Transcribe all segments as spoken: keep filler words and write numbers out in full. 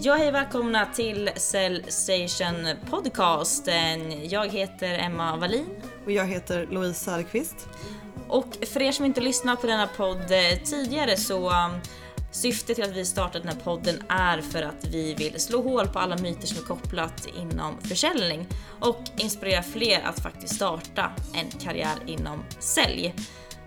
Ja, hej, välkomna till Cellstation podcasten. Jag heter Emma Vallin. Och jag heter Louise Särkvist. Och för er som inte lyssnat på denna podd tidigare, så syftet till att vi startade den här podden är för att vi vill slå hål på alla myter som är kopplat inom försäljning och inspirera fler att faktiskt starta en karriär inom sälj.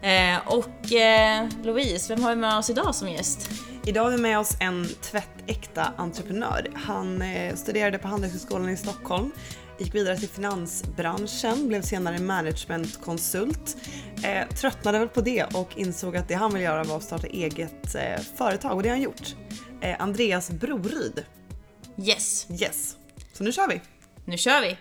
Eh, och eh, Louise, vem har vi med oss idag som gäst? Idag har vi med oss en tvättäkta entreprenör. Han eh, studerade på Handelshögskolan i Stockholm, gick vidare till finansbranschen, blev senare managementkonsult, eh, tröttnade väl på det och insåg att det han ville göra var att starta eget eh, företag, och det har han gjort. Eh, Andreas Broryd. Yes. Yes. Så nu kör vi. Nu kör vi.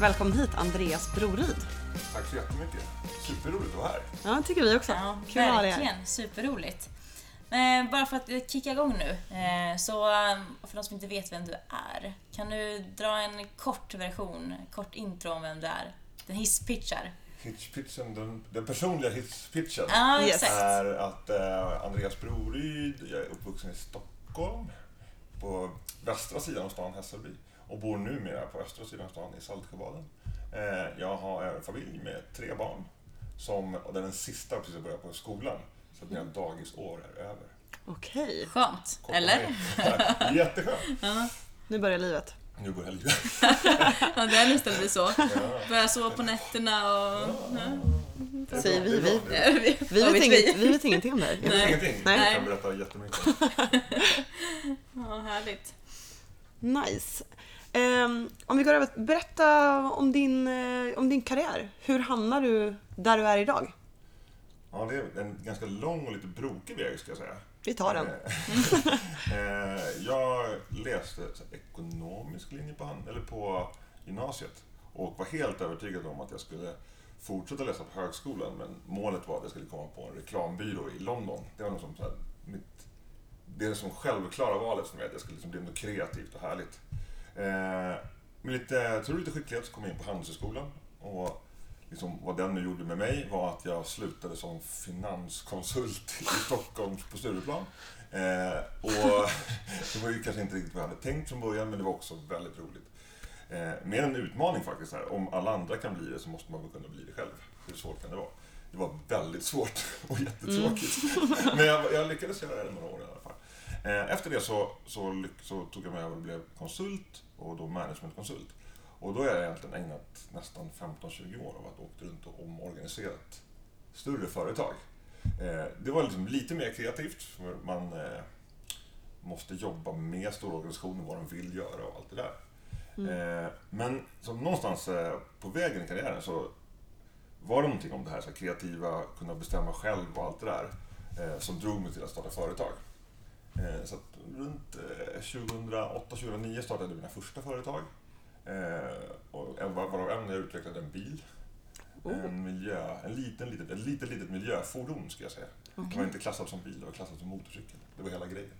Välkommen hit, Andreas Broryd. Tack så jättemycket. Superroligt att vara här. Ja, tycker vi också. Ja, kul, verkligen. Superroligt. Eh, bara för att kicka igång nu, eh, så för de som inte vet vem du är, kan du dra en kort version, kort intro om vem du är? Den hisspitchar. Hisspitchen, den, den personliga hisspitchen ah, yes. är att eh, Andreas Broryd, jag är uppvuxen i Stockholm, på västra sidan av stan Hässelby. Och bor numera på östra sidan stan i Saltsjöbaden. Eh, jag har en familj med tre barn. Som, och den sista precis började på skolan. Så att mina dagisår är över. Okej, skönt. Kort eller? Jätteskönt. Uh-huh. Nu börjar livet. Nu börjar livet. Ja, det är nästan det så. Börjar sova på nätterna och... Ja. Säger vi, vi. Vi, vi, vet inget, vi vet ingenting om det här. Vi vet ingenting. Nej. Jag kan berätta jättemycket. Ja, härligt. Nice. Um, om vi går över, berätta om din, om din karriär. Hur hamnar du där du är idag? Ja, det är en ganska lång och lite brokig väg, ska jag säga. Vi tar den. Jag läste ekonomisk linje på, hand, eller på gymnasiet och var helt övertygad om att jag skulle fortsätta läsa på högskolan. Men målet var att jag skulle komma på en reklambyrå i London. Det var något som så här, mitt... Det är som självklara valet som jag vet. Jag skulle liksom bli något kreativt och härligt. Eh, med lite tur och lite skicklighet så kom jag in på Handelshögskolan. Och liksom, vad den nu gjorde med mig var att jag slutade som finanskonsult i Stockholm på Stureplan. Eh, och det var ju kanske inte riktigt vad jag hade tänkt från början, men det var också väldigt roligt. Eh, mer en utmaning faktiskt här. Om alla andra kan bli det, så måste man väl kunna bli det själv. Hur svårt kan det vara? Det var väldigt svårt och jättetråkigt. Mm. Men jag, jag lyckades göra det några år i alla fall. Efter det så, så, så tog jag mig över och blev konsult, och då managementkonsult. Och då har jag egentligen ägnat nästan femton till tjugo år av att åka runt och omorganiserat större företag. Det var liksom lite mer kreativt, för man måste jobba med stora organisationer, vad de vill göra och allt det där. Mm. Men som någonstans på vägen i karriären så var det någonting om det här så här kreativa, kunna bestämma själv och allt det där, som drog mig till att starta företag. Så att runt tjugohundraåtta tjugohundranio startade mina första företag. Och varav en jag utvecklade en bil. Oh. En, miljö, en liten, liten, ett litet, litet miljöfordon, ska jag säga. Okay. Det var inte klassat som bil, det var klassat som motorcykel. Det var hela grejen.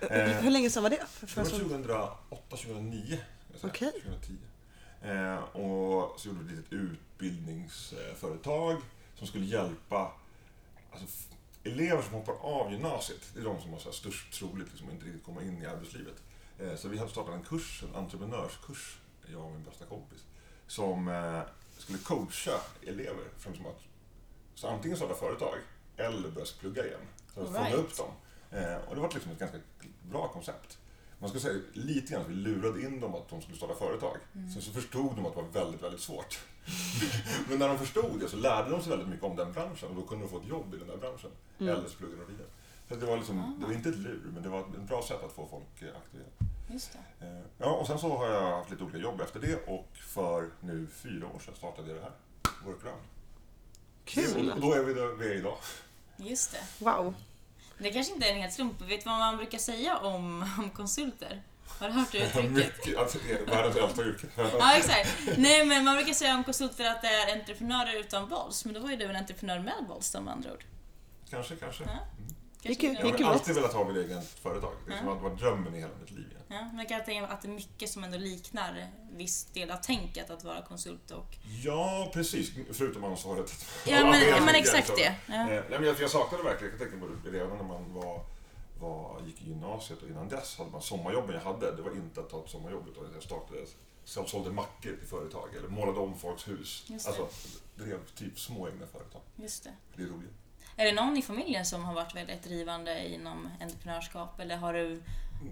Hur, hur länge sedan var det? Det var tjugohundraåtta tjugohundranion. Okay. tjugohundratio. Och så gjorde vi ett litet utbildningsföretag som skulle hjälpa... Alltså, elever som hoppar av gymnasiet, det är de som har så här störst troligt liksom, inte riktigt kommer in i arbetslivet. Eh, så vi hade startat en kurs, en entreprenörskurs, jag och min bästa kompis, som eh, skulle coacha elever från som att så antingen starta företag eller börja plugga igen. Så att fånga upp dem. Eh, och det var liksom ett ganska bra koncept. Man skulle säga lite grann att vi lurade in dem att de skulle starta företag. Mm. Sen så förstod de att det var väldigt, väldigt svårt. Men när de förstod det så lärde de sig väldigt mycket om den branschen, och då kunde de få ett jobb i den där branschen. Mm. Eller så pluggade de vidare. Så det var liksom, ah. det var inte ett lur, men det var ett bra sätt att få folk aktiverade. Just det. Ja, och sen så har jag haft lite olika jobb efter det, och för nu fyra år sedan startade jag det här, Workaround. Kul! Och då är vi där vi är idag. Just det. Wow. Det kanske inte är en helt slump. Vet du vad man brukar säga om, om konsulter? Har du hört det uttrycket? Mycket, alltså det är världens äldsta yrke. Ja, exakt. Nej, men man brukar säga om konsulter att det är entreprenörer utan vals. Men då var ju du en entreprenör med vals, som andra ord. Kanske, kanske. Ja. Mm. Kanske jag har alltid velat ha mitt eget företag. Det ja. var drömmen i hela mitt liv. Ja. Ja, men jag kan tänka mig att det är mycket som ändå liknar viss del av tänket att vara konsult. Och... Ja, precis. Förutom ansvaret. Ja, men, ja, men exakt det. Ja. Eh, nej, men jag, jag saknade verkligen. Jag tänkte på det redan när man var... Var, gick i gymnasiet och innan dess hade man sommarjobben jag hade. Det var inte att ta ett sommarjobb utan jag startade så jag sålde mackor till företag eller målade om folks hus. Just det. Alltså drev typ små egna företag. Just det. Det är roligt. Är det någon i familjen som har varit väldigt drivande inom entreprenörskap eller har du,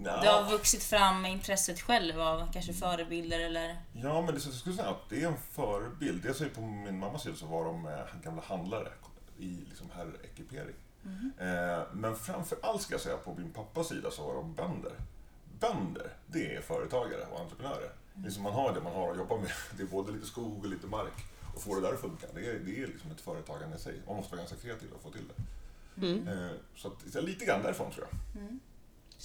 du har vuxit fram med intresset själv av kanske förebilder eller? Ja, men det skulle jag säga att det är en förebild. Det är på min mammas sida så var de gamla handlare i liksom herrekipering. Mm-hmm. Men framförallt ska jag säga på min pappas sida så var de bönder. Bönder, det är företagare och entreprenörer. Mm. Liksom man har det man har att jobba med. Det är både lite skog och lite mark. Och få det där att funka, det är, det är liksom ett företagande i sig. Man måste vara ganska kreativ och få till det. Mm. Så att, lite grann därifrån tror jag. Mm.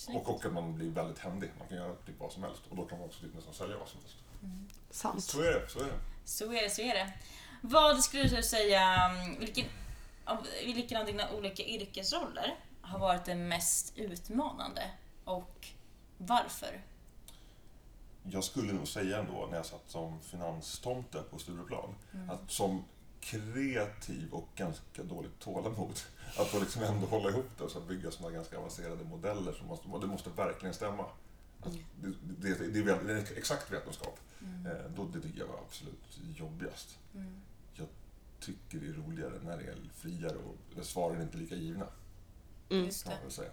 Och, och att man blir väldigt händig. Man kan göra typ vad som helst. Och då kan man också typ nästan sälja vad som helst. Mm. Sant. Så är det, så är det. Så är det, så är det. Vad skulle du säga, vilken... vilken av dina olika yrkesroller har varit den mest utmanande och varför? Jag skulle nog säga ändå när jag satt som finanstomte på Stureplan mm. att som kreativ och ganska dåligt tålamod att då liksom ändå hålla ihop det och så bygga sådana ganska avancerade modeller som måste, det måste verkligen stämma. Mm. Det, det, det, är, det är exakt vetenskap. Mm. Då det tycker jag var absolut jobbigast. Mm. Tycker det är roligare när det är friare och svaren inte lika givna. Mm. Just det. Säga.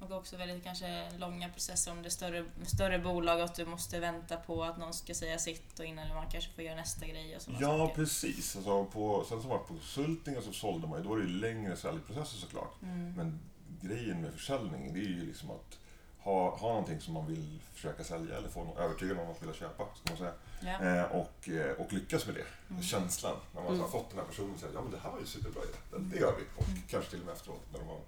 Och också väldigt kanske långa processer om det är större, större bolag att du måste vänta på att någon ska säga sitt och innan man kanske får göra nästa grej och sådana ja, saker. Ja, precis. Alltså på, sen som var på konsulting och så sålde man ju, då är det ju längre säljprocesser såklart. Mm. Men grejen med försäljning det är ju liksom att ha, ha någonting som man vill försöka sälja eller få någon, övertyga någon att vilja köpa, ska man säga. Ja. Eh, och, och lyckas med det. Mm. Känslan när man mm. har fått den här personen och säger ja men det här var ju superbra det, det gör vi. Och mm. kanske till och med efteråt när de har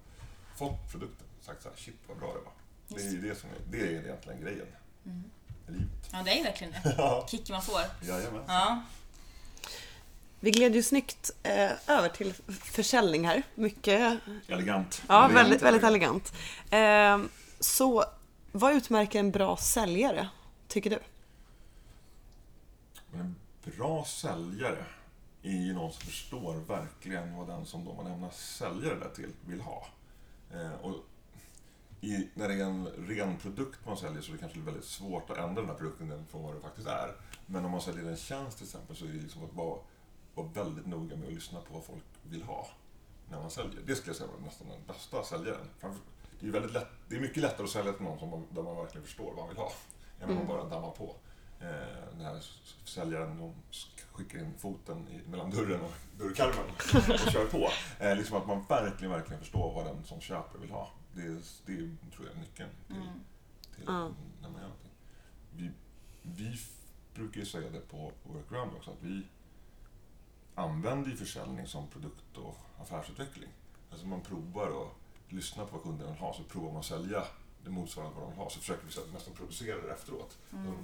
fått produkten och sagt så här, shit vad bra det var. Just. Det är ju det som är, det är egentligen grejen mm. i livet. Ja det är verkligen det. Kicken man får. Jajamän. Ja. Vi gled ju snyggt eh, över till försäljning här. Mycket... Elegant. Ja, elegant. Väldigt, väldigt elegant. Eh, Så vad utmärker en bra säljare, tycker du? En bra säljare är ju någon som förstår verkligen vad den som man ämnar sälja det där till vill ha. Eh, och i, när det är en ren produkt man säljer så är det kanske väldigt svårt att ändra den här produkten från vad det faktiskt är. Men om man säljer en tjänst till exempel så är det liksom att vara, vara väldigt noga med att lyssna på vad folk vill ha när man säljer. Det skulle jag säga var nästan den bästa säljaren. Det är, väldigt lätt, det är mycket lättare att sälja till någon som man, där man verkligen förstår vad man vill ha än mm. man bara dammar på. Eh, den här säljaren de skickar in foten i, mellan dörren och dörrkarmen och kör på. Eh, liksom att man verkligen, verkligen förstår vad den som köper vill ha. Det, det tror jag är nyckeln till, mm. till mm. när man gör någonting. Vi, vi brukar ju säga det på Workaround också att vi använder ju försäljning som produkt och affärsutveckling. Alltså man provar och lyssna på vad kunderna har så provar man att sälja det motsvarande vad de har så försöker vi nästan producera det efteråt. Mm.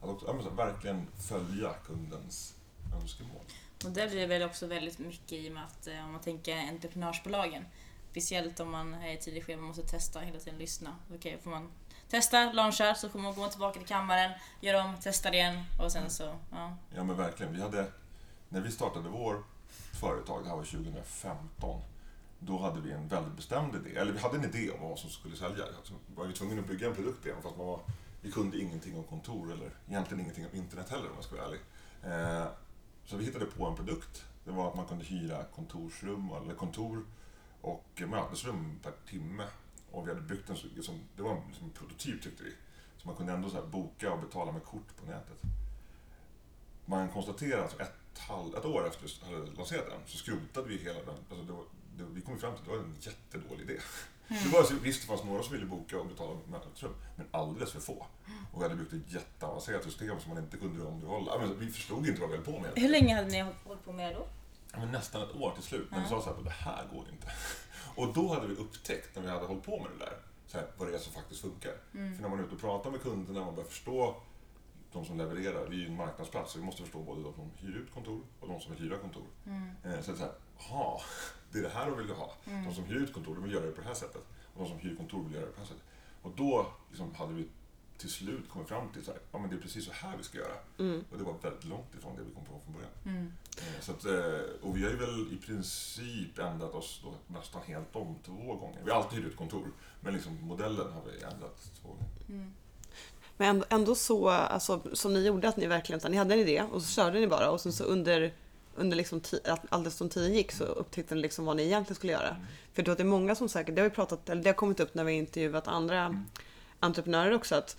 Att också, menar, verkligen följa kundens önskemål. Och där blir det väl också väldigt mycket i och med att om man tänker entreprenörsbolagen speciellt om man är i tidig skede man måste testa hela tiden lyssna. Okej, får man testa, launchar så kommer man gå tillbaka till kammaren, gör om, testar igen och sen så ja. Ja men verkligen, vi hade när vi startade vår företag, det här var tjugo femton. Då hade vi en väldigt bestämd idé, eller vi hade en idé om vad som skulle sälja. Alltså, var vi tvungna att bygga en produkt igen fast man var, vi kunde ingenting om kontor eller egentligen ingenting om internet heller om jag ska vara ärlig. Eh, så vi hittade på en produkt, det var att man kunde hyra kontorsrum eller kontor och mötesrum per timme. Och vi hade byggt en, liksom, det var en liksom, prototyp tyckte vi, så man kunde ändå så här, boka och betala med kort på nätet. Man konstaterade att ett, halv, ett år efter att vi lanserade den så skrotade vi hela den. Alltså, det var, Det, vi kom fram till att det var en jättedålig idé. Mm. Det var så, visst det fanns några som ville boka och betala mötesrum, men alldeles för få. Och vi hade byggt ett jätteavancerat system som man inte kunde underhålla. Men vi förstod inte vad vi höll på med. Hur länge hade ni hållit på med då? Men nästan ett år till slut, men mm. vi sa så här, det här går inte. Och då hade vi upptäckt när vi hade hållit på med det där, så här, vad det är som faktiskt funkar. Mm. För när man är ute och pratar med kunderna, man börjar förstå de som levererar. Vi är ju en marknadsplats, så vi måste förstå både de som hyr ut kontor och de som hyrar kontor. Mm. Så det är så här, jaha, det är det här de vill ha. Mm. De som hyr ut kontor, de vill göra det på det här sättet. Och de som hyr kontor vill göra det på det här sättet. Och då liksom, hade vi till slut kommit fram till så här, ja men det är precis så här vi ska göra. Mm. Och det var väldigt långt ifrån det vi kom på från början. Mm. Så att, och vi har ju väl i princip ändrat oss då nästan helt om två gånger. Vi har alltid hyrt ut kontor, men liksom modellen har vi ändrat två gånger. Mm. Men ändå så, alltså, som ni gjorde att ni verkligen, ni hade en idé och så körde ni bara och sen så under, under liksom t- alldeles som tiden gick så upptäckte ni liksom vad ni egentligen skulle göra. Mm. För då är det många som säkert, det har vi pratat, eller det har kommit upp när vi intervjuat andra mm. entreprenörer också, att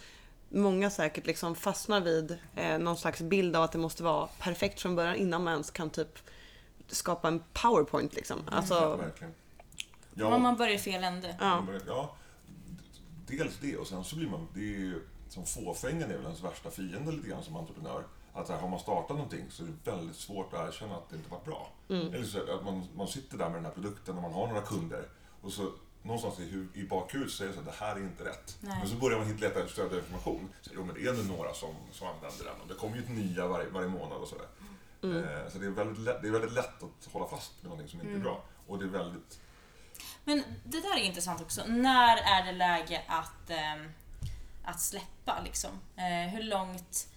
många säkert liksom fastnar vid eh, någon slags bild av att det måste vara perfekt från början innan man ens kan typ skapa en PowerPoint liksom. Mm. Alltså, ja, verkligen. Ja. Man börjar i fel ände. Ja. Ja, dels det och sen så blir man, det är ju som fåfängen är väl ens värsta fiende lite grann som entreprenör. Att här, har man startat någonting så är det väldigt svårt att erkänna att det inte var bra. Mm. Eller så att man, man sitter där med den här produkten och man har några kunder och så någonstans i, i bakhuvudet säger så att det här är inte rätt. Nej. Men så börjar man hitta leta stöd information. Så, jo, men det är nu några som, som använder den och det kommer ju ett nya varje, varje månad och sådär. Mm. Eh, så det är, väldigt lätt, det är väldigt lätt att hålla fast med någonting som inte mm. är bra. Och det är väldigt... Men det där är intressant också. När är det läge att... Eh... att släppa liksom. Eh, hur långt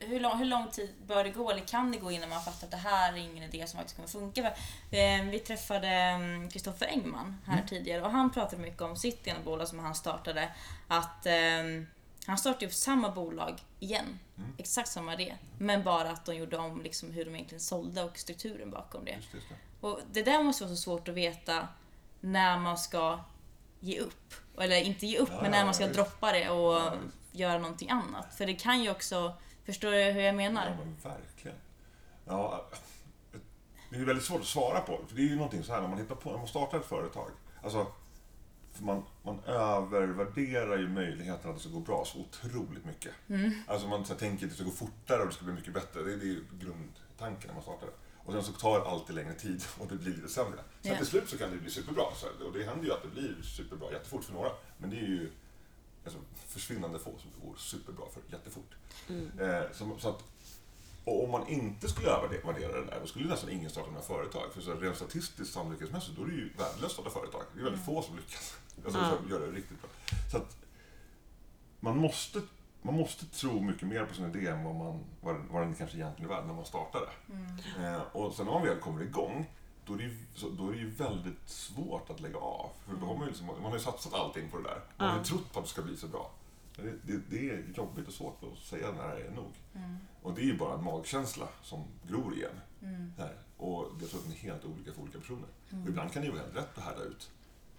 hur lång hur lång tid bör det gå eller kan det gå innan man fattar att det här är ingen idé som faktiskt kommer funka? Eh, vi träffade Kristoffer Engman här mm. tidigare och han pratade mycket om sitt ena bolag som han startade, att eh, han startade ju samma bolag igen. Mm. Exakt samma idé, men bara att de gjorde om liksom hur de egentligen sålde och strukturen bakom det. Just, just det. Och det där måste vara så svårt att veta när man ska ge upp. Eller inte ge upp, ja, men när man ska ja, droppa det och ja, göra någonting annat. För det kan ju också, förstår du hur jag menar? Ja, men verkligen. Ja, det är väldigt svårt att svara på. För det är ju någonting så här, när man hittar på, när man startar ett företag. Alltså, för man, man övervärderar ju möjligheten att det ska gå bra så otroligt mycket. Mm. Alltså man så här, tänker att det ska gå fortare och det ska bli mycket bättre. Det är, det är grundtanken när man startar det. Och sen så tar det alltid längre tid och det blir lite sämre. Sen yeah. till slut så kan det bli superbra. Och det händer ju att det blir superbra jättefort för några. Men det är ju alltså, försvinnande få som det går superbra för jättefort. Mm. Eh, så, så att, och om man inte skulle övervärdera det där, då skulle nästan ingen starta några företag. För så rent statistiskt sannolikhetsmässigt, då är det ju värdelöst att starta företag. Det är väldigt mm. få som lyckas. Alltså, mm. som gör det riktigt bra. Så att man måste... Man måste tro mycket mer på sin idé än vad, man, vad den kanske egentligen är värd när man startar det. Mm. Eh, och sen när man väl kommer igång, då är det ju, så, då är det ju väldigt svårt att lägga av. För då har man, ju liksom, man har ju satsat allting på det där. Man har ju trott på att det ska bli så bra. Det, det, det är jobbigt och svårt att säga när det är nog. Mm. Och det är ju bara en magkänsla som gror igen. Mm. Här. Och det tror jag är helt olika för olika personer. Mm. Och ibland kan det ju vara helt rätt att härda ut.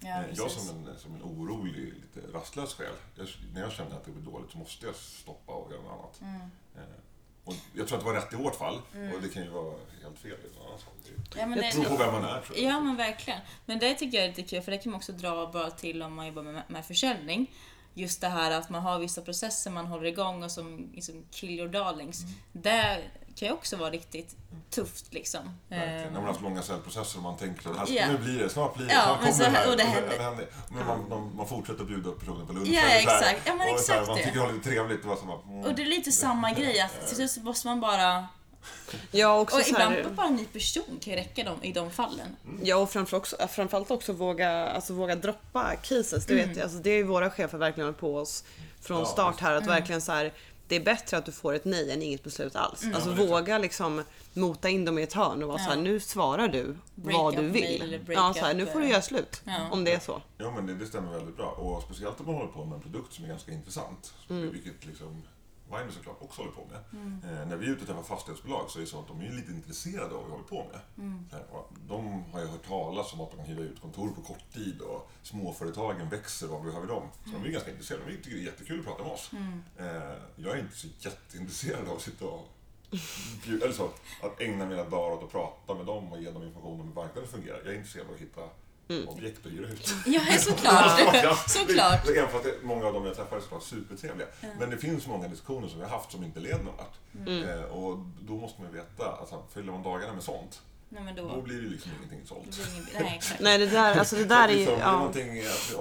Ja, jag som en, som en orolig, lite rastlös själ, jag, när jag känner att det blir dåligt så måste jag stoppa och göra något annat. Mm. Eh, och jag tror att det var rätt i vårt fall mm. och det kan ju vara helt fel i någon annan fall. Det, ja, men det beror på vem man är. Tror jag. Ja men verkligen. Men det tycker jag är lite kul för det kan man också dra bara till om man jobbar med, med försäljning. Just det här att man har vissa processer man håller igång och som liksom kill your darlings. Mm. Det kan ju också vara riktigt tufft liksom. Verkligen, när man har haft långa säljprocesser och man tänker att yeah. nu blir det, snart blir det, ja, snart kommer det här. Och det händer. Det händer. Men ja. man, man, man fortsätter bjuda upp personen på lunch. Ja, exakt. Ja, men exakt här, man tycker det var lite trevligt. Och, bara, mm. och det är lite samma grej, att till slut måste man bara... Ja, också och ibland här, bara en ny person kan ju räcka dem, i de fallen. Ja, och framförallt också, framförallt också våga, alltså våga droppa cases. Du mm. vet, alltså det är ju våra chefer verkligen på oss från ja, start här. Att mm. verkligen så här, det är bättre att du får ett nej än inget beslut alls. Mm. Alltså ja, våga liksom mota in dem i ett hörn och vara ja. så här, nu svarar du break vad du vill. Ja, så här, nu får du göra slut ja. om det är så. Ja, men det, det stämmer väldigt bra. Och speciellt om man håller på med en produkt som är ganska intressant. Mm. Vilket liksom... Viner såklart också håller på med. Mm. Eh, när vi är ute och träffar fastighetsbolag så är det så att de är lite intresserade av vad vi håller på med. Mm. Så här, de har ju hört talas om att de kan hyra ut kontor på kort tid och småföretagen växer, vad behöver dem? Så mm. de är ganska intresserade, de tycker det är jättekul att prata med oss. Mm. Eh, jag är inte så jätteintresserad av att sitta och eller så, att ägna mina dagar åt att prata med dem och ge dem information om hur marknaden fungerar. Jag är intresserad av att hitta Mm. objekt och hyra ut. Ja, såklart. ja, såklart. Det är för att många av dem jag träffar är såklart supertrevliga. Mm. Men det finns många diskussioner som vi har haft som inte leder någon vart. Mm. Eh, och då måste man veta att alltså, fyller man dagarna med sånt Nej, men då, då blir det liksom ingenting sålt. Ingen, nej, exakt. Nej, det där, alltså det där är ju... Ja.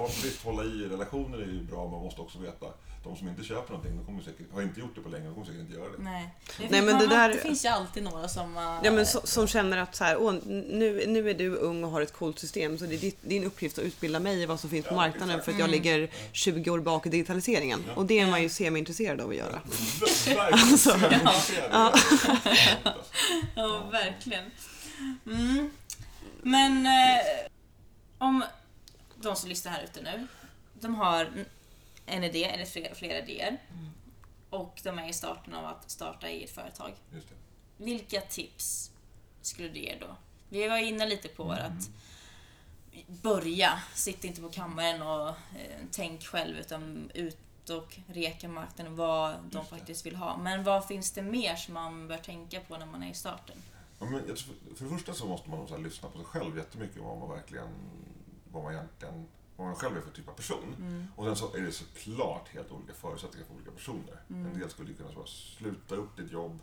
Att visst hålla i relationer är ju bra, man måste också veta. De som inte köper någonting, de kommer säkert, har inte gjort det på länge, de kommer säkert inte göra det. Nej, det, nej, men det, där, det finns ju alltid några som... Uh, ja, men så, som känner att så här, åh, nu, nu är du ung och har ett coolt system, så det är ditt, din uppgift att utbilda mig i vad som finns på ja, marknaden, exakt. För att jag ligger tjugo år bak i digitaliseringen. Ja. Och det är man ju semi-intresserad av att göra. Alltså, ja. Ja. Ja, verkligen. Mm. Men eh, om de som lyssnar här ute nu, de har en idé eller flera, flera idéer och de är i starten av att starta eget företag. Just det. Vilka tips skulle du ge då? Vi var inne lite på mm. att börja, sitta inte på kammaren och eh, tänk själv, utan ut och reka marknaden vad de Just faktiskt det. Vill ha. Men vad finns det mer som man bör tänka på när man är i starten? Ja, men för det första så måste man så här lyssna på sig själv jättemycket, vad man verkligen, vad man egentligen, vad man själv är för typ av person. Mm. Och sen så är det såklart helt olika förutsättningar för olika personer. Mm. En del skulle kunna bara sluta upp ditt jobb,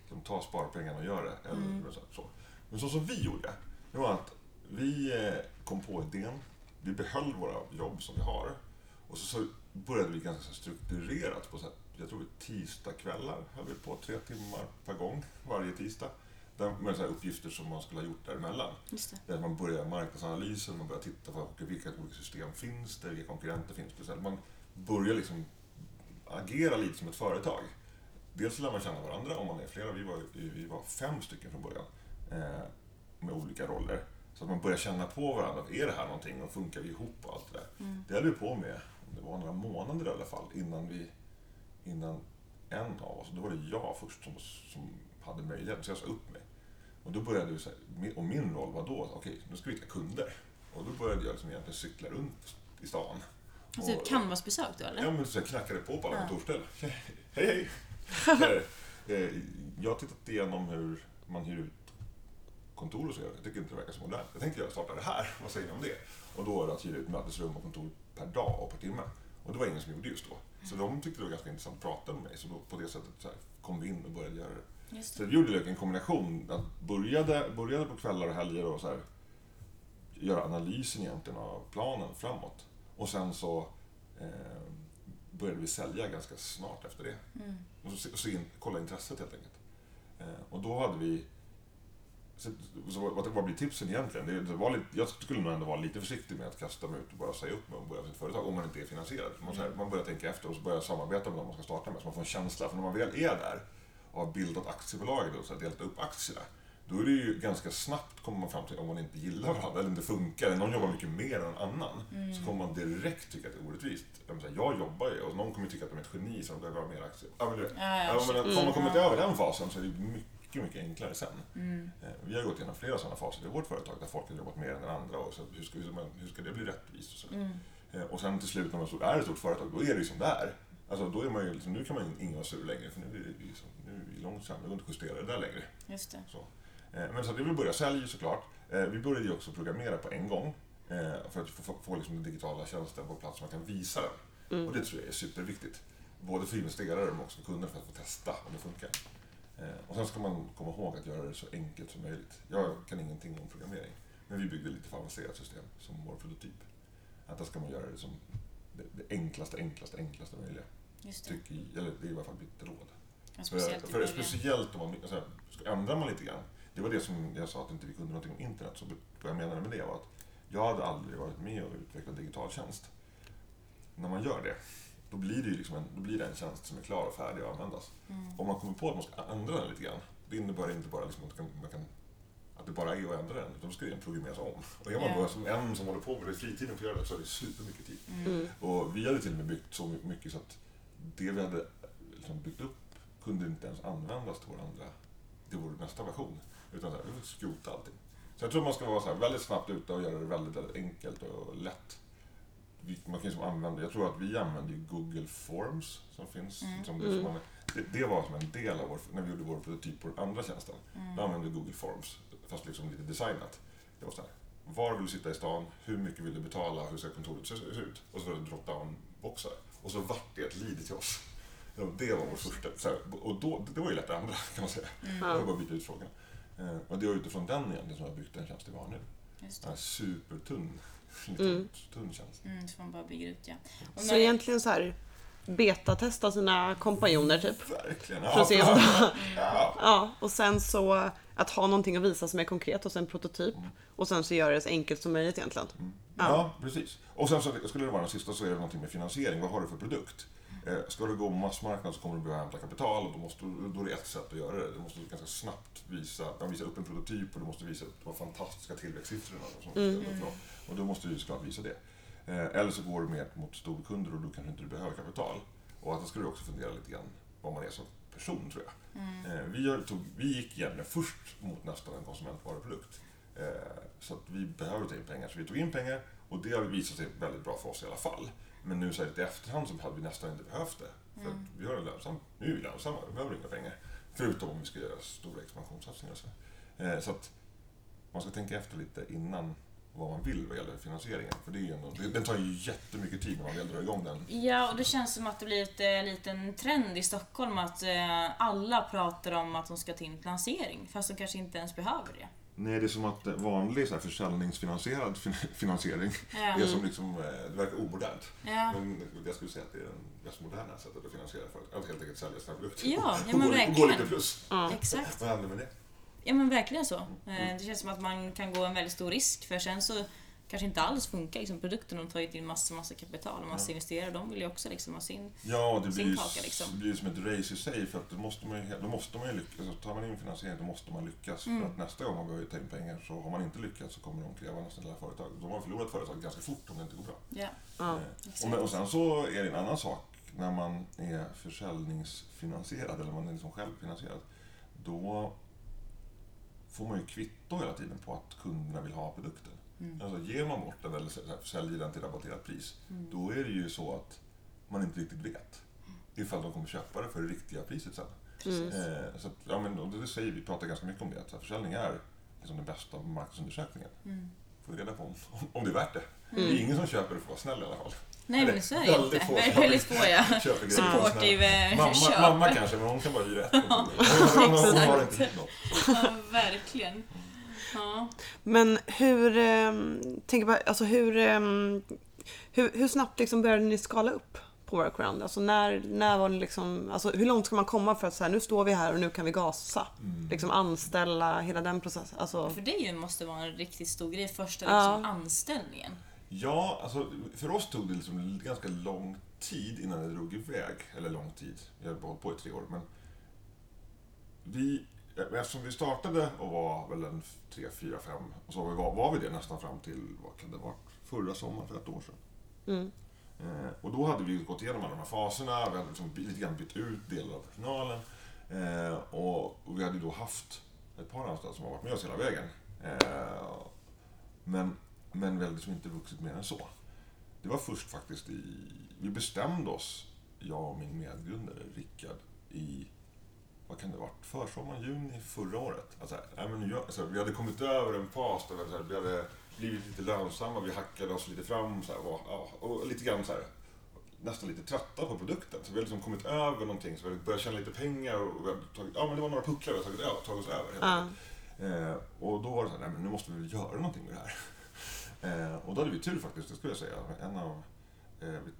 liksom ta sparpengarna och göra det. Eller mm. så. Men så som vi gjorde, det var att vi kom på idén, vi behöll våra jobb som vi har och så, så började vi ganska strukturerat på så här, jag tror tisdagskvällar höll vi på tre timmar per gång varje tisdag. Med så här uppgifter som man skulle ha gjort däremellan. Just det. Där man börjar marknadsanalysen, man börjar titta på vilka olika system finns det, vilka konkurrenter finns det. Så man börjar liksom agera lite som ett företag. Dels lär man känna varandra om man är flera, vi var, vi var fem stycken från början eh, med olika roller. Så att man börjar känna på varandra, är det här någonting och funkar vi ihop och allt det där. Mm. Det höll vi på med, det var några månader i alla fall, innan, vi, innan en av oss, då var det jag först som, som hade möjlighet att säga upp mig. Och då började vi så här, och min roll var då, okej, nu ska vi hitta kunder. Och då började jag liksom egentligen cykla runt i stan. Alltså ett canvasbesök då eller? Ja, men så knackade på på alla ja. Kontorställen. Hej, hej! Här, eh, jag har tittat igenom hur man hyr ut kontor och så. Jag tycker inte det verkar så modernt. Jag tänkte jag startar det här, vad säger ni om det? Och då är det att hyra ut mötesrum och kontor per dag och per timme. Och det var ingen som gjorde just då. Så de tyckte det var ganska intressant att prata med mig. Så då, på det sättet så här, kom vi in och började göra det. Just det. Så vi gjorde en kombination, att började, började på kvällar och helger och så här, göra analysen egentligen av planen framåt. Och sen så eh, började vi sälja ganska snart efter det. Mm. Och så, så in, kolla intresset helt enkelt. Eh, och då hade vi, så, så, vad, vad blir tipsen egentligen? Det, det var lite, jag skulle nog ändå vara lite försiktig med att kasta mig ut och bara säga upp mig och börja sitt företag om man inte är finansierad. Man, så här, man börjar tänka efter och så börjar samarbeta med dem man ska starta med så man får en känsla, för när man väl är där och har bildat aktiebolaget och så här delat upp aktierna, då är det ju ganska snabbt kommer man fram till om man inte gillar varandra eller inte funkar, eller någon jobbar mycket mer än någon annan, mm. så kommer man direkt tycka att det är orättvist. Jag, menar, jag jobbar ju och någon kommer tycka att de är ett geni så de behöver ha mer aktier. Ja, men du vet. Ja, men om man kommit över den fasen så är det mycket, mycket enklare sen. Mm. Vi har gått igenom flera sådana faser i vårt företag där folk har jobbat mer än den andra och så hur ska, hur ska det bli rättvist och så. Mm. Och sen till slut när man är ett stort företag, då är det ju som det är. Alltså då är man ju liksom, nu kan man ju inte vara sur längre för nu är det liksom, nu är vi långsamt, vi går inte justera det där längre. Just det. Så. Eh, men så att vi började sälja såklart. Eh, vi började ju också programmera på en gång eh, för att få, få, få liksom den digitala tjänsten på plats så man kan visa den. Mm. Och det tror jag är superviktigt. Både för investerare men också för kunder för att få testa om det funkar. Eh, och sen ska man komma ihåg att göra det så enkelt som möjligt. Jag kan ingenting om programmering men vi byggde lite för avancerat system som vår prototyp. Att där ska man göra det som det, det enklaste, enklaste, enklaste möjliga. Just det. Tycker, eller det är i alla fall mitt råd. Ja, speciellt för, för speciellt om man alltså, ska ändra man lite grann. Det var det som jag sa att inte vi kunde någonting om internet. Så vad jag menade med det var att jag hade aldrig varit med och utvecklat digital tjänst. När man gör det, då blir det ju liksom en, då blir det en tjänst som är klar och färdig att användas. Mm. Om man kommer på att man ska ändra den lite grann, det innebär inte bara liksom att man kan att det bara är att ändra den, utan då ska den programmeras om. Och är man bara som en som håller på med det i fritiden för att göra det så är det supermycket tid. Mm. Och vi hade till och med byggt så mycket så att det vi hade liksom byggt upp kunde inte ens användas till vår, andra, till vår nästa version, utan vi fick skrota allting. Så jag tror man ska vara så här väldigt snabbt ute och göra det väldigt, väldigt enkelt och lätt. Man kan liksom använda, jag tror att vi använder Google Forms som finns. Mm. Som det, som man, det, det var som en del av vår, när vi gjorde vår prototyp på andra tjänsten, mm. då använde vi Google Forms, fast liksom lite designat. Det var så här, var vill du sitta i stan, hur mycket vill du betala, hur ser kontoret se ut? Och så var det drop-down-boxar. Och så vart det ett lead till oss. Det var vår första. Och då, det var ju lätt det andra kan man säga. Mm. Jag bara bytte ut frågan. Eh, och det är utifrån den egentligen som jag har byggt den tjänst jag har nu. Just det. En supertunn mm. tunn tjänst. Mm, så man bara bygger ut, ja. Och så när... egentligen så här beta-testa sina kompanjoner typ. Verkligen, ja. För att se om det... ja. Ja, och sen så att ha någonting att visa som är konkret och sen prototyp. Mm. Och sen så göra det så enkelt som möjligt egentligen. Mm. Ja. Ja, precis. Och sen så skulle det vara den sista så är det någonting med finansiering. Vad har du för produkt? Ska du gå massmarknad så kommer du behöva hämta kapital och då, måste, då är det ett sätt att göra det. Du måste ganska snabbt visa, visa upp en prototyp och du måste visa upp de fantastiska tillväxtsiffrorna. Och, sånt. Mm. Och då måste du såklart visa det. Eller så går du med mot storkunder och då kanske inte du behöver kapital. Och att då ska du också fundera lite grann vad man är som person, tror jag. Mm. Vi, tog, vi gick egentligen först mot nästan en konsumentvaruprodukt. Så att vi behövde ta in pengar. Så vi tog in pengar och det har visat sig väldigt bra för oss i alla fall. Men nu så här, i efterhand så hade vi nästan inte behövt det. För mm. vi har en lönsam, nu är vi lönsamma, vi behöver inga pengar. Förutom om vi ska göra stora expansionssatsningar. Så, eh, så att man ska tänka efter lite innan vad man vill vad gäller finansieringen. För det är ju ändå, det, den tar ju jättemycket tid när man väl drar igång den. Ja, och det känns som att det blir en liten trend i Stockholm att eh, alla pratar om att de ska ta in finansiering. Fast de kanske inte ens behöver det. Nej, det är som att vanlig så här, försäljningsfinansierad fin- finansiering mm. är som liksom, det verkar omodernt. Ja. Men jag skulle säga att det är den mest moderna sättet att finansiera för att helt enkelt sälja sina produkter. Ja, ja, men verkligen. Och går lite plus. Ja. Exakt. Vad händer med det? Ja, men verkligen så. Mm. Det känns som att man kan gå en väldigt stor risk för sen så kanske inte alls funkar liksom, produkten. De tar ju in massa, massa kapital och massa ja. Investerare. De vill ju också liksom, ha sin kaka. Ja, det blir, ju, kaka, liksom. Det blir ju som ett race i sig. För att då måste man ju, då måste man ju lyckas. Alltså, tar man in finansiering, då måste man lyckas. Mm. För att nästa gång man behöver ta in pengar så har man inte lyckats så kommer de kräva nästan hela företaget. De har förlorat företaget ganska fort om det inte går bra. Ja. Ja. Mm. Och, och sen så är det en annan sak. När man är försäljningsfinansierad eller man är liksom självfinansierad, då får man ju kvitto hela tiden på att kunderna vill ha produkten. Mm. Alltså, ger man bort den eller säljer den till rabatterat pris, mm. då är det ju så att man inte riktigt vet ifall de kommer köpa det för det riktiga priset sen. Mm. Eh, så att, ja, men, det säger vi, pratar ganska mycket om det, att så här, försäljning är liksom den bästa marknadsundersökningen. Mm. Får vi reda på om, om det är värt det. Mm. Det är ingen som köper det för att vara snäll i alla fall. Nej, men så är det inte. Väldigt få, ja. Supportive köp. Mamma kanske, men hon kan bara hyra ett. Ja, exakt. Ja, verkligen. Ja. Men hur, tänk på, alltså hur, hur, hur snabbt liksom började ni skala upp på Workaround? Alltså när, när var det liksom, alltså hur långt ska man komma för att så här, nu står vi här och nu kan vi gasa? Mm. Liksom anställa, hela den processen. Alltså. För det ju måste vara en riktigt stor grej, första liksom ja. Anställningen. Ja, alltså för oss tog det liksom ganska lång tid innan det drog iväg. Eller lång tid, jag har hållit på i tre år. Men vi... Eftersom vi startade och var väl en tre, fyra, fem och så var, var vi det nästan fram till vad kan det vara, förra sommaren för ett år sedan. Mm. Eh, och då hade vi gått igenom alla de här faserna, vi hade liksom lite grann bytt ut delar av personalen eh, och, och vi hade då haft ett par anställda som har varit med oss hela vägen. Eh, men, men vi hade liksom inte vuxit mer än så. Det var först faktiskt i, vi bestämde oss, jag och min medgrundare Rickard, i vad kan det ha varit? Försommaren, juni förra året. Alltså, nej, men jag, alltså, vi hade kommit över en fas där vi, så här, vi hade blivit lite lönsamma, vi hackade oss lite fram så här, och, och, och lite grann så här, nästan lite trötta på produkten. Så vi hade liksom kommit över någonting, så vi hade börjat tjäna lite pengar och vi hade tagit, ja men det var några pucklar vi hade tagit, ja, tagit oss över. Helt mm. eh, och då var det så här, nej men nu måste vi väl göra någonting med det här. eh, och då hade vi tur faktiskt, det skulle jag säga. En av, eh, vi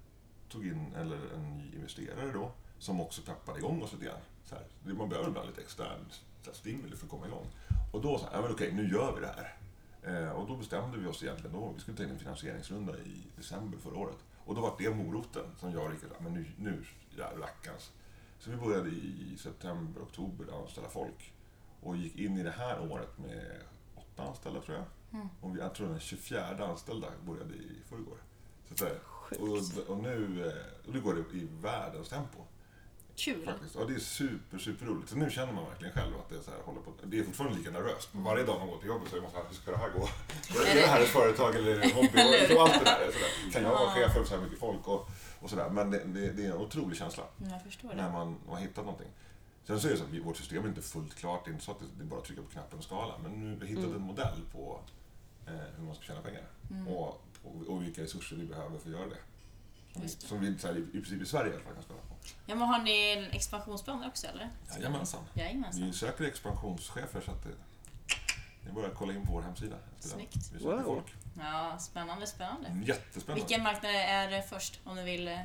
tog in eller en ny investerare då, som också tappade igång oss lite grann. Så här, man behöver ibland lite extern stimuli för att komma igång. Och då sa jag, men okej, nu gör vi det här. Eh, och då bestämde vi oss egentligen då, vi skulle ta in en finansieringsrunda i december förra året. Och då var det moroten som jag och Rickard, men nu, nu rackarns. Så vi började i september, oktober anställa folk. Och gick in i det här året med åtta anställda tror jag. Mm. Och vi, jag tror den tjugofjärde anställda började i förrgår. Så där, och, och, nu, och nu går det i världens tempo. Kul. Faktiskt. Ja, det är super, super roligt. Så nu känner man verkligen själv att det är så här, håller på. Det är fortfarande lika nervöst. Men varje dag man går till jobbet så är man så här, hur ska det här gå? Är det här ett företag eller en hobby? Och allt det där. Så där. Kan jag vara chef för så här mycket folk och, och sådär. Men det, det, det är en otrolig känsla. Jag förstår det. När man har hittat någonting. Sen så är det så att vårt system är inte fullt klart. Det är inte så att det är bara att trycka på knappen och skala. Men nu har vi hittat mm. en modell på eh, hur man ska tjäna pengar. Mm. Och, och, och vilka resurser vi behöver för att göra det. Som vi här, i, i princip i Sverige kan spela på. Ja, men har ni en expansionsplaner också eller? Jajamensan. Jajamensan. Vi söker expansionschefer så att det, Ni börjar kolla in på vår hemsida. Snyggt. Wow. Folk. Ja, spännande, spännande. Jättespännande. Vilken marknad är det först, om du vill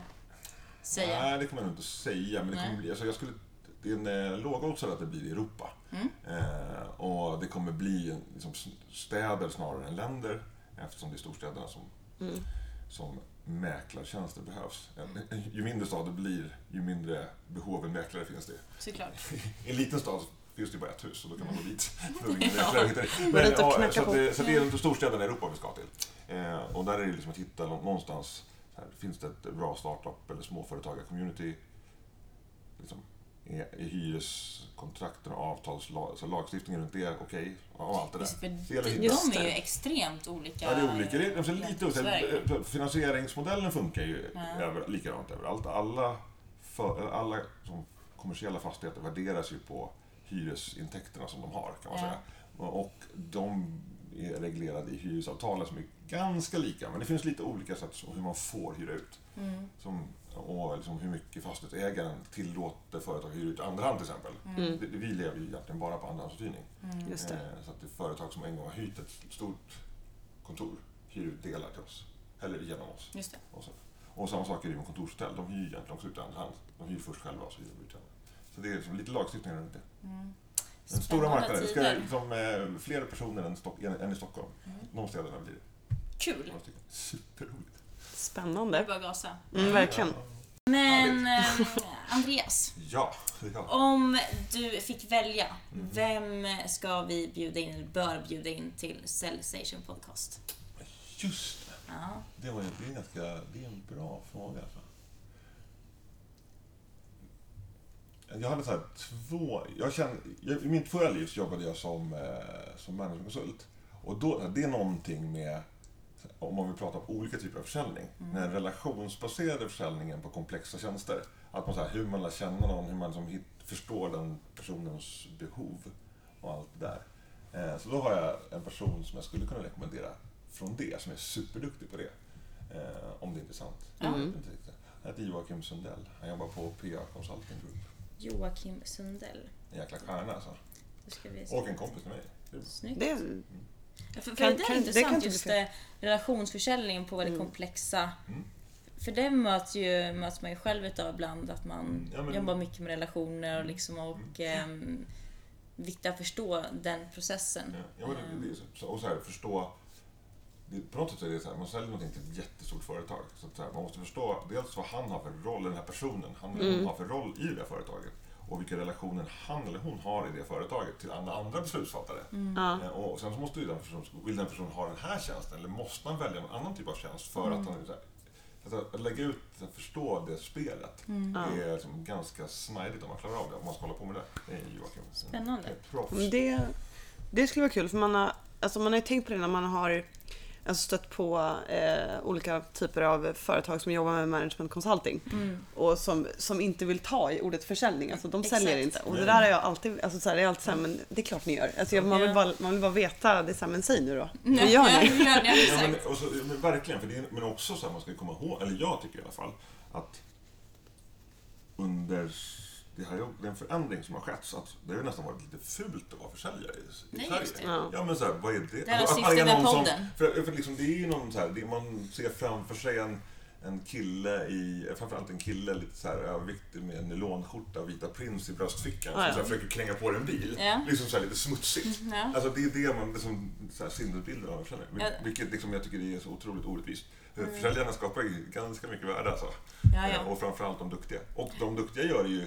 säga? Nej, det kommer jag inte att säga, men det kommer bli, alltså jag skulle, det är en låga odds att det blir i Europa. Mm. Eh, och det kommer bli liksom städer snarare än länder, eftersom det är storstäderna som, mm. som mäklartjänster behövs. Mm. Ju mindre stad det blir, ju mindre behov av mäklare finns det. Såklart. I en liten stad finns det bara ett hus, och då kan man gå dit. Men, ja, så, det, så det är de storstäderna i Europa vi ska till. Eh, och där är det liksom att hitta någonstans, här, finns det ett bra startup eller småföretagarcommunity liksom, i, i hyreskontrakten och avtalslag, så lagstiftningen runt det, okej, okay, och allt det där. Det, de är ju extremt olika. Ja, det är olika. Det är, alltså, lite, så, finansieringsmodellen funkar ju ja. över, likadant överallt. Alla, för, alla som kommersiella fastigheter värderas ju på hyresintäkterna som de har, kan man ja. säga. Och de är reglerade i hyresavtalen som är ganska lika, men det finns lite olika sätt hur man får hyra ut. Mm. Som, och liksom hur mycket fastighetsägaren tillåter företag att hyra ut andra hand till exempel. Mm. Vi lever ju egentligen bara på andrahandsuthyrning. Mm. Just det. Så att det är företag som en gång har hyrt ett stort kontor hyr ut delar till oss, eller genom oss. Just det. Och, så. och samma sak är det med kontorshotell, de hyr egentligen också ut andra hand. De hyr först själva och så hyr de ut andra. Så det är liksom lite lagstiftning runt det. Mm. Den stora marknaden, det ska liksom, eh, fler personer än, Stock- än, än i Stockholm. Mm. De städerna blir det. Kul! Superroligt. Spännande. Det är bara gasa. Mm, verkligen. Ja. Men eh, Andreas, ja, ja. om du fick välja, mm. vem ska vi bjuda in, eller bör bjuda in till Cellstation Podcast? Just det. Ja. Det var ju en ganska, det är en bra fråga. Alltså. Jag hade så här två, jag känner, jag, i mitt förra liv jobbade jag som, eh, som managementkonsult, och då, det är någonting med, om man vill prata om olika typer av försäljning, mm. den relationsbaserade försäljningen på komplexa tjänster, att man så här, hur man lär känna någon, hur man som hit, förstår den personens behov och allt det där. Eh, så då har jag en person som jag skulle kunna rekommendera från det, som är superduktig på det, eh, om det är intressant. Mm. Jag heter Joakim Sundell, han jobbar på P R Consulting Group. Joakim Sundell. En jäkla stjärna alltså. Och en kompis med mig. Snyggt. Det är, mm. ja, för, för kan, det är kan, intressant det just det, relationsförsäljningen på det mm. komplexa. Mm. För det möts, ju, möts man ju själv utav ibland, att man ja, men, jobbar mycket med relationer och, liksom, och mm. eh, viktigt att förstå den processen. Ja, ja, men det, det är så, och så här, förstå, det, på något sätt är det så här, man säljer någonting till ett jättestort företag, så att så här, man måste förstå dels vad han har för roll, den här personen, han mm. hon har för roll i det här företaget, och vilka relationer han eller hon har i det företaget till andra, andra beslutsfattare. Mm. Ja. Och sen så måste ju den personen, vill den personen ha den här tjänsten, eller måste han välja en annan typ av tjänst för mm. att han så här, att lägga ut, att förstå det spelet, mm. det är liksom ganska smidigt om man klarar av det, om man ska hålla på med det. Det är Joakim. Spännande. Det, det, det skulle vara kul, för man har, alltså man har ju tänkt på det när man har alltså stött på eh, olika typer av företag som jobbar med management consulting mm. och som, som inte vill ta i ordet försäljning, alltså de Exakt. säljer inte, och det där har jag alltid, alltså så här, det är alltid så här, men det är klart ni gör, alltså, jag, man, vill bara, man vill bara veta, det är så här, men säg nu då, hur gör ni? Ja, men, och så, men verkligen, för det är, men också så här, man ska komma ihåg, eller jag tycker i alla fall, att under det här, den förändring som har skett, så att det har ju nästan varit lite fult att vara försäljare i, i Nej, Sverige. Ja. ja men så här, vad är det? Det alltså, är någon som, för, för liksom, det är ju någon så här, det, man ser framför sig en, en kille i, framförallt en kille lite så här överviktig med en nylonskjorta och vita prins i bröstfickan, ja, ja. som så här, försöker kränga på en bil. Ja. Liksom så här, lite smutsigt. Ja. Alltså det är det man, liksom, så här sinnesbilder av försäljare. Ja. Vilket liksom, jag tycker det är så otroligt orättvist. Mm. Försäljarna skapar ju ganska mycket värde alltså. Ja, ja. Och framförallt de duktiga. Och de duktiga gör ju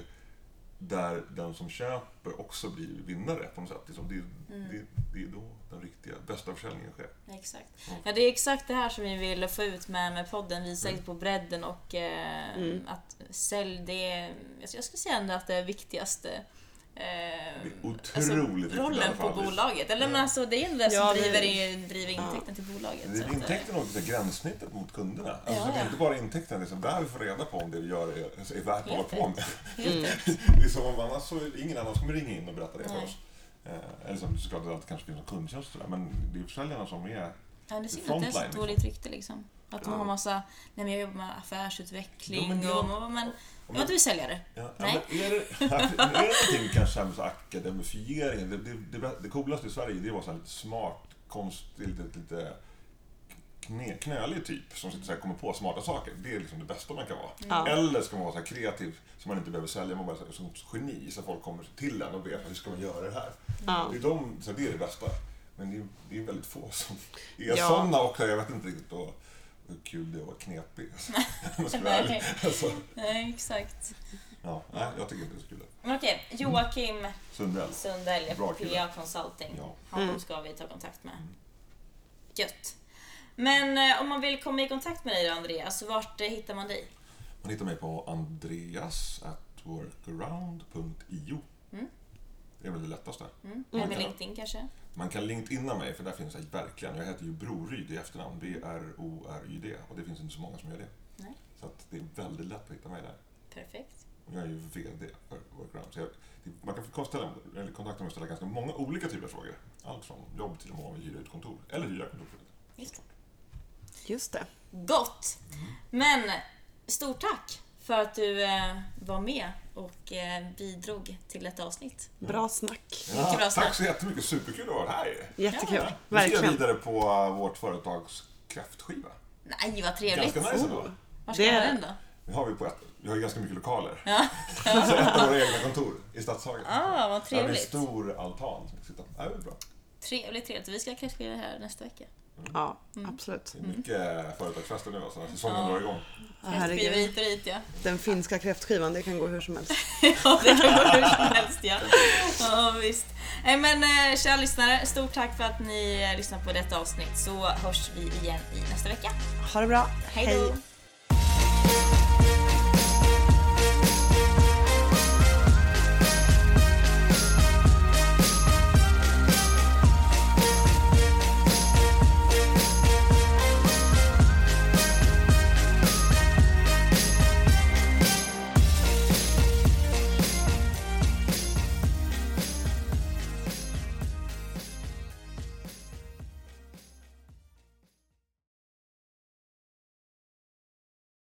där den som köper också blir vinnare på något sätt. Det är, mm. det, det är då den riktiga bästa försäljningen sker. Exakt. Mm. Ja, det är exakt det här som vi vill få ut med, med podden. Visa mm. på bredden och eh, mm. att sälj, det, jag skulle säga ändå att det är viktigaste eh, det är otroligt alltså, rollen på bolaget. Eller, mm. men alltså, det är ju det som ja, driver, det, driver intäkten ja. till bolaget. Det är intäkten och gränssnittet mot kunderna. Alltså, ja, så det är ja. inte bara intäkten, liksom, där vi får reda på om det vi gör är, är värt att hålla på med. Mm. Liksom, annars så är ingen annan som kommer ringa in och berätta det för Nej. oss. Eh, eller som såklart att det kanske finns en kundtjänst, men det är försäljarna som är ja, det frontline. Det är så dåligt rykte liksom. Att man ja. har massa, nej men jag jobbar med affärsutveckling ja, men jag, och man, men jag vet inte hur säljare. Ja, nej. Ja, är det, är det någonting kanske med akademifieringen? Det, det, det, det coolaste i Sverige det var så här lite smart, konst, lite, lite knä, knölig typ som så här kommer på smarta saker. Det är liksom det bästa man kan vara. Ja. Eller ska man vara så här kreativ så man inte behöver sälja, man bara så här, som geni så folk kommer till en och vet hur ska man göra det här. Ja. Det, är de, så här, det är det bästa. Men det är, det är väldigt få som är ja. sådana också. Jag vet inte riktigt då hur kul det var knepig. Nej, alltså. Nej, exakt. Ja, nej, jag tycker inte det är så kul. Men okej, Joakim mm. Sundell, Sundell P R Consulting. Ja. Han mm. ska vi ta kontakt med. Mm. Gött. Men om man vill komma i kontakt med dig, Andreas, vart hittar man dig? Man hittar mig på andreas at workaround dot io. Mm. Det är väl det lättaste. Mm. Eller med LinkedIn kanske? Man kan LinkedIna mig, för där finns jag verkligen. Jag heter ju Broryd i efternamn, B R O R Y D. Och det finns inte så många som gör det. Nej. Så att det är väldigt lätt att hitta mig där. Perfekt. Jag är ju V D för Workaround. Så jag, man kan kontakta mig och ställa ganska många olika typer av frågor. Allt från jobb till om vi hyra ut kontor. Eller hyra kontor. Just det. Just det. Gott! Mm. Men stort tack för att du eh, var med och eh, bidrog till ett avsnitt. Ja. Bra snack. Ja, bra tack snack. Så jättemycket. Superkul att vara här. Jättekul. Ja. Nu ska jag vidare på vårt företags kräftskiva. Nej, vad trevligt. Ganska nice ändå. Oh. Var ska det... den då? Vi har, vi, på ett, vi har ju ganska mycket lokaler. Ja. Så ett av våra egna kontor i Stadshagen. Ah, vad trevligt. Det är en stor altan. Det är bra. Trevligt, trevligt. Vi ska ha kräftskiva här nästa vecka. Mm. Ja, mm. absolut. Det är mycket mm. företagsfester nu, alltså. Säsongen ja. drar igång. Kräftskiva hit och dit, ja. Den finska kräftskivan, det kan gå hur som helst. Ja, det kan gå hur som helst, ja. Ja, visst. Men kära lyssnare, stort tack för att ni lyssnade på detta avsnitt. Så hörs vi igen i nästa vecka. Ha det bra. Hej då.